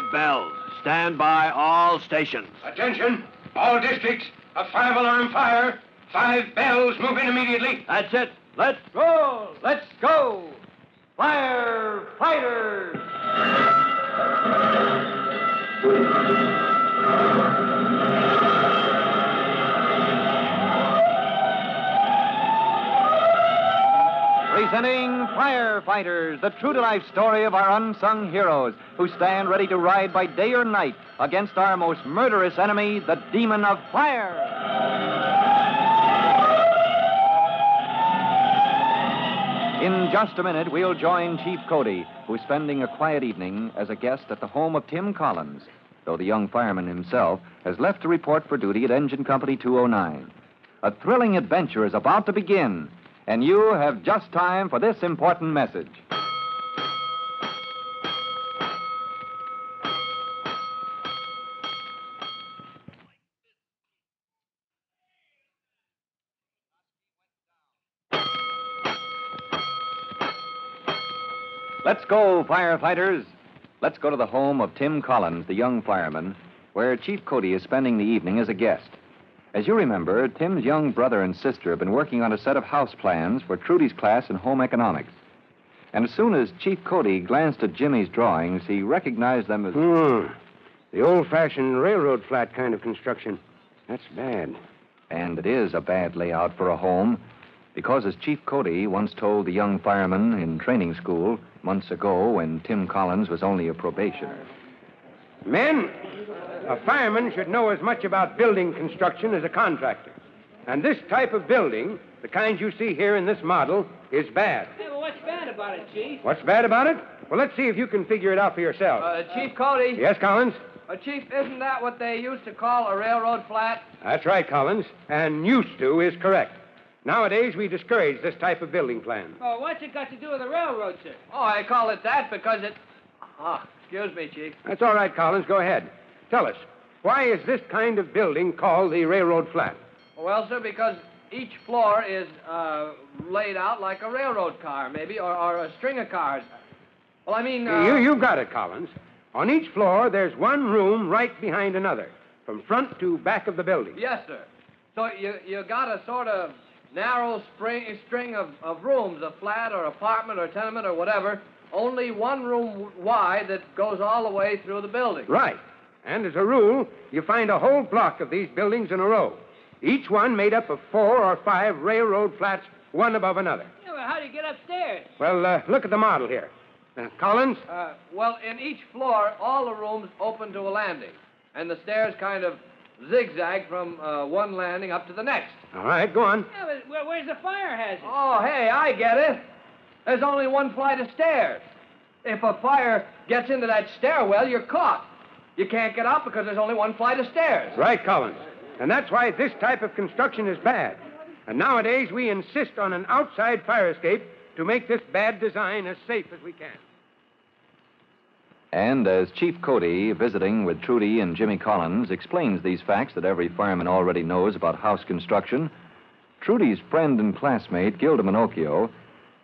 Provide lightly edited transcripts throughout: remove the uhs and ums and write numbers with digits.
five bells. Stand by all stations. Attention, all districts. A 5-alarm fire. 5 bells. Move in immediately. That's it. Let's roll. Let's go. Firefighters. Presenting Firefighters, the true-to-life story of our unsung heroes who stand ready to ride by day or night against our most murderous enemy, the demon of fire. In just a minute, we'll join Chief Cody, who's spending a quiet evening as a guest at the home of Tim Collins, though the young fireman himself has left to report for duty at Engine Company 209. A thrilling adventure is about to begin, and you have just time for this important message. Let's go, firefighters. Let's go to the home of Tim Collins, the young fireman, where Chief Cody is spending the evening as a guest. As you remember, Tim's young brother and sister have been working on a set of house plans for Trudy's class in home economics. And as soon as Chief Cody glanced at Jimmy's drawings, he recognized them as... The old-fashioned railroad flat kind of construction. That's bad. And it is a bad layout for a home, because as Chief Cody once told the young fireman in training school months ago when Tim Collins was only a probationer. Men, a fireman should know as much about building construction as a contractor. And this type of building, the kind you see here in this model, is bad. Hey, well, what's bad about it, Chief? What's bad about it? Well, let's see if you can figure it out for yourself. Chief Cody? Yes, Collins? Chief, isn't that what they used to call a railroad flat? That's right, Collins. And used to is correct. Nowadays, we discourage this type of building plan. Oh, what's it got to do with the railroad, sir? Oh, I call it that because it... Oh, excuse me, Chief. That's all right, Collins. Go ahead. Tell us, why is this kind of building called the railroad flat? Well, sir, because each floor is laid out like a railroad car, maybe, or a string of cars. Well, I mean... You got it, Collins. On each floor, there's one room right behind another, from front to back of the building. Yes, sir. So you got a sort of... narrow string of rooms, a flat or apartment or tenement or whatever, only one room wide that goes all the way through the building. Right. And as a rule, you find a whole block of these buildings in a row, each one made up of 4 or 5 railroad flats, one above another. Yeah, well, how do you get upstairs? Well, look at the model here. Collins? Well, in each floor, all the rooms open to a landing, and the stairs kind of zigzag from one landing up to the next. All right, go on. Yeah, but where's the fire hazard? Oh, hey, I get it. There's only one flight of stairs. If a fire gets into that stairwell, you're caught. You can't get out because there's only one flight of stairs. Right, Collins. And that's why this type of construction is bad. And nowadays, we insist on an outside fire escape to make this bad design as safe as we can. And as Chief Cody, visiting with Trudy and Jimmy Collins, explains these facts that every fireman already knows about house construction, Trudy's friend and classmate, Gilda Minocchio,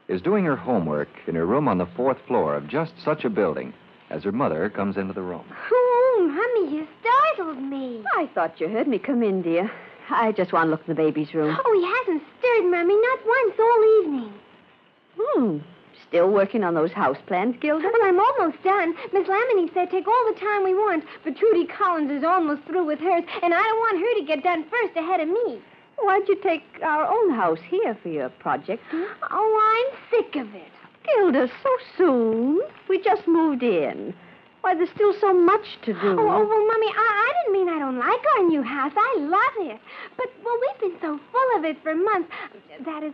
is doing her homework in her room on the 4th floor of just such a building as her mother comes into the room. Oh, Mommy, you startled me. I thought you heard me come in, dear. I just want to look in the baby's room. Oh, he hasn't stirred, Mommy, not once all evening. Still working on those house plans, Gilda? Well, I'm almost done. Miss Lamoni said take all the time we want, but Trudy Collins is almost through with hers, and I don't want her to get done first ahead of me. Why'd you take our own house here for your project, dear? Oh, I'm sick of it. Gilda, so soon. We just moved in. Why, there's still so much to do. Oh, well, Mommy, I didn't mean I don't like our new house. I love it. But, well, we've been so full of it for months. That is,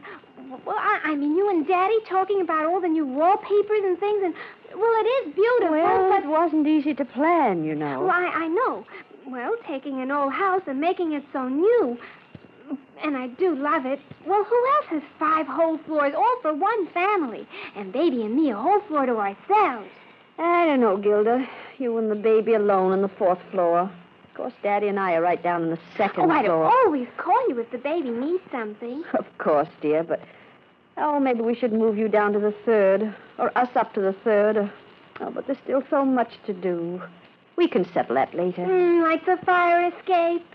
well, I mean, you and Daddy talking about all the new wallpapers and things, and, well, it is beautiful. Well, that wasn't easy to plan, you know. Well, I know. Well, taking an old house and making it so new, and I do love it. Well, who else has 5 whole floors, all for one family? And Baby and me a whole floor to ourselves. I don't know, Gilda. You and the baby alone on the 4th floor. Of course, Daddy and I are right down on the 2nd floor. I'd always call you if the baby needs something. Of course, dear, but... Oh, maybe we should move you down to the 3rd, or us up to the 3rd. Oh, but there's still so much to do. We can settle that later. Like the fire escape?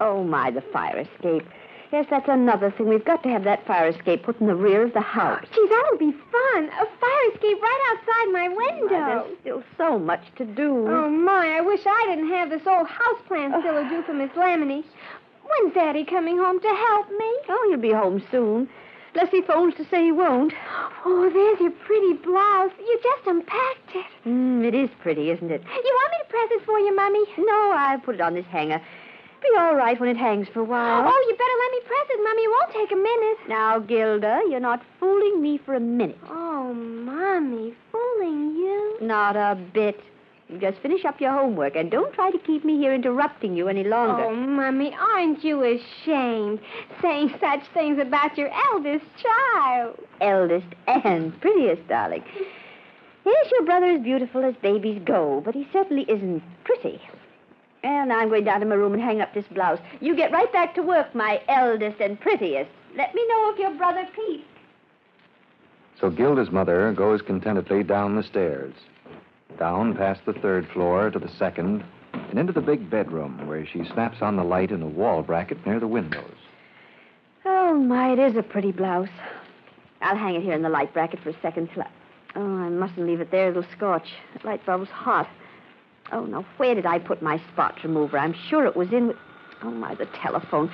Oh, my, the fire escape. Yes, that's another thing. We've got to have that fire escape put in the rear of the house. Geez, that'll be fun. A fire escape right outside my window. Oh, there's still so much to do. Oh, my, I wish I didn't have this old house plan still to do for Miss Lamoni. When's Daddy coming home to help me? Oh, he'll be home soon. Unless he phones to say he won't. Oh, there's your pretty blouse. You just unpacked it. It is pretty, isn't it? You want me to press this for you, Mommy? No, I'll put it on this hanger. It'll be all right when it hangs for a while. Oh, you better let me press it, Mommy. It won't take a minute. Now, Gilda, you're not fooling me for a minute. Oh, Mommy, fooling you? Not a bit. Just finish up your homework, and don't try to keep me here interrupting you any longer. Oh, Mommy, aren't you ashamed saying such things about your eldest child? Eldest and prettiest, darling. Yes, your brother is beautiful as babies go, but he certainly isn't pretty. Well, now I'm going down to my room and hang up this blouse. You get right back to work, my eldest and prettiest. Let me know if your brother peeps. So Gilda's mother goes contentedly down the stairs. Down past the third floor to the second, and into the big bedroom where she snaps on the light in a wall bracket near the windows. Oh, my, it is a pretty blouse. I'll hang it here in the light bracket for a second till I... Oh, I mustn't leave it there. It'll scorch. That light bulb's hot. Oh, now, where did I put my spot remover? I'm sure it was in with... Oh, my, the telephone.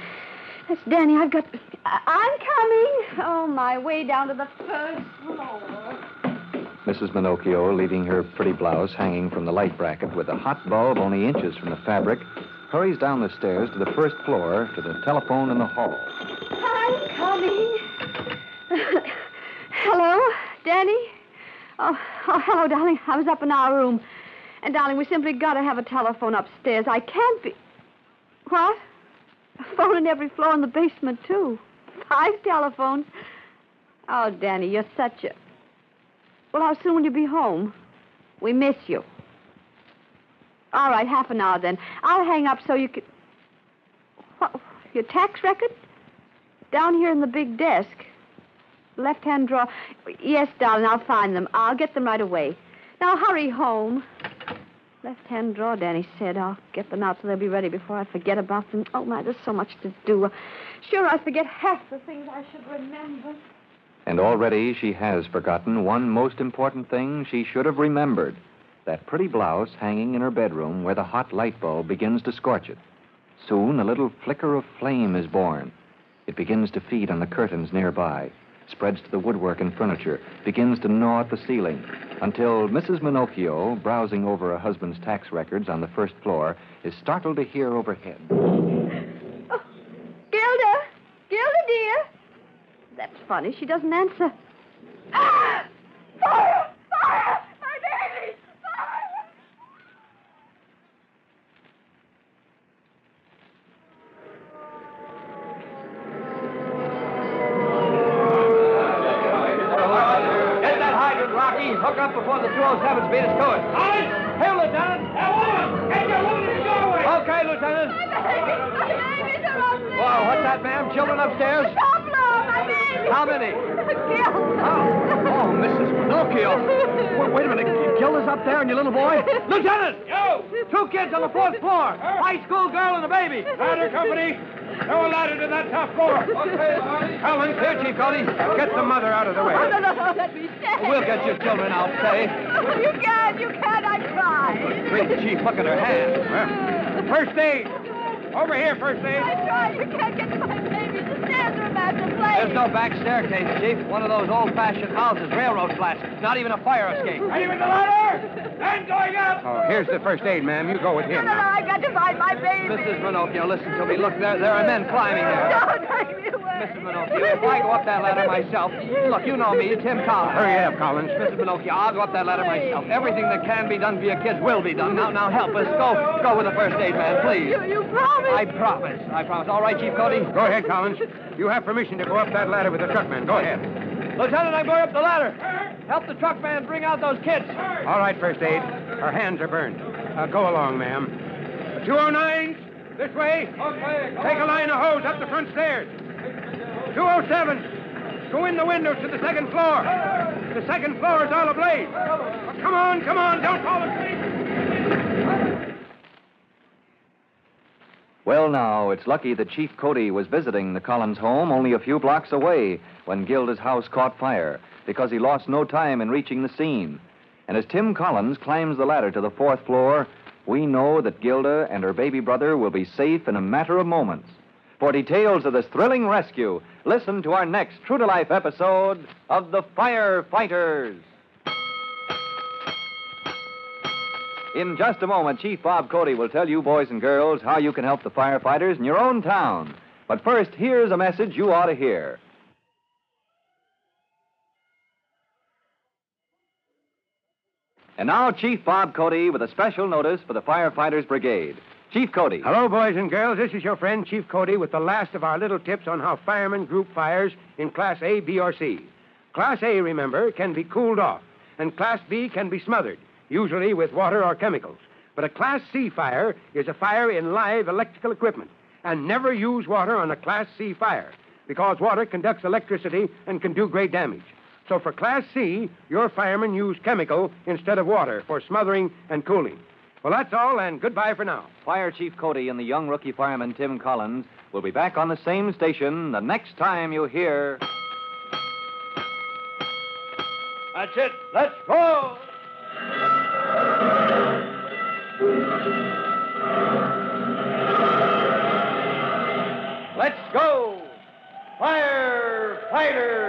That's Danny. I've got... I'm coming. Oh, my, way down to the first floor. Mrs. Minocchio, leaving her pretty blouse hanging from the light bracket with a hot bulb only inches from the fabric, hurries down the stairs to the first floor to the telephone in the hall. I'm coming. Hello, Danny? Oh, hello, darling. I was up in our room. And, darling, we simply got to have a telephone upstairs. I can't be... What? A phone in every floor in the basement, too. 5 telephones. Oh, Danny, you're such a... Well, how soon will you be home? We miss you. All right, half an hour then. I'll hang up so you can... What, your tax record? Down here in the big desk. Left-hand drawer. Yes, darling, I'll find them. I'll get them right away. Now, hurry home. Left-hand drawer, Danny said. I'll get them out so they'll be ready before I forget about them. Oh, my, there's so much to do. Sure, I forget half the things I should remember. And already she has forgotten one most important thing she should have remembered. That pretty blouse hanging in her bedroom where the hot light bulb begins to scorch it. Soon a little flicker of flame is born. It begins to feed on the curtains nearby, spreads to the woodwork and furniture, begins to gnaw at the ceiling, until Mrs. Minocchio, browsing over her husband's tax records on the first floor, is startled to hear overhead. Oh, Gilda! Gilda, dear! That's funny. She doesn't answer. Ah! Fire! Fire! My baby! Fire! Get that hydrant, Rocky. Hook up before the 207's beat us to it. Aye! Hey, Lieutenant! That woman! Get your woman in the doorway! Okay, Lieutenant. My babies are on there. Whoa, what's that, ma'am? Children upstairs? How many? Gil. Oh, Mrs. Minocchio. Wait a minute. Gilda's up there and your little boy? Lieutenant! Yo! 2 kids on the fourth floor. High school girl and a baby. Ladder company. No ladder to that top floor. Okay, Helen, clear, Chief Cody. Get the mother out of the way. Oh, no, let me stay. We'll get your children out, say. You can't. I tried. Great, Chief, look at her hand. First aid. Over here, first aid. I tried. You can't get my baby. The stairs are about to play. There's no back staircase, Chief. One of those old-fashioned houses, railroad flats. Not even a fire escape. Are you in the ladder? I'm going up. Oh, here's the first aid, ma'am. You go with him. No, I've got to find my baby. Mrs. Minocchio, listen to me. Look, there are men climbing there. Don't take me away. Mrs. Minocchio, if I go up that ladder myself... Look, you know me. It's Tim Collins. Hurry up, Collins. Mrs. Minocchio, I'll go up that ladder myself. Everything that can be done for your kids will be done. Now, help us. Go with the first aid, man, please. You promised. I promise. All right, Chief Cody. Go ahead, Collins. You have permission to go up that ladder with the truckman. Go ahead. Lieutenant, I'm going up the ladder. Help the truckman bring out those kids. All right, first aid. Our hands are burned. Go along, ma'am. 209s, this way. Okay. Take a line of hose up the front stairs. 207s, go in the windows to the second floor. The second floor is all ablaze. Come on, don't fall asleep. Well, now, it's lucky that Chief Cody was visiting the Collins home only a few blocks away when Gilda's house caught fire, because he lost no time in reaching the scene. And as Tim Collins climbs the ladder to the fourth floor, we know that Gilda and her baby brother will be safe in a matter of moments. For details of this thrilling rescue, listen to our next true-to-life episode of The Firefighters. In just a moment, Chief Bob Cody will tell you, boys and girls, how you can help the firefighters in your own town. But first, here's a message you ought to hear. And now, Chief Bob Cody with a special notice for the Firefighters Brigade. Chief Cody. Hello, boys and girls. This is your friend, Chief Cody, with the last of our little tips on how firemen group fires in Class A, B, or C. Class A, remember, can be cooled off, and Class B can be smothered, usually with water or chemicals. But a Class C fire is a fire in live electrical equipment, and never use water on a Class C fire, because water conducts electricity and can do great damage. So for Class C, your firemen use chemical instead of water for smothering and cooling. Well, that's all, and goodbye for now. Fire Chief Cody and the young rookie fireman Tim Collins will be back on the same station the next time you hear... That's it. Let's go! Let's go, Firefighters!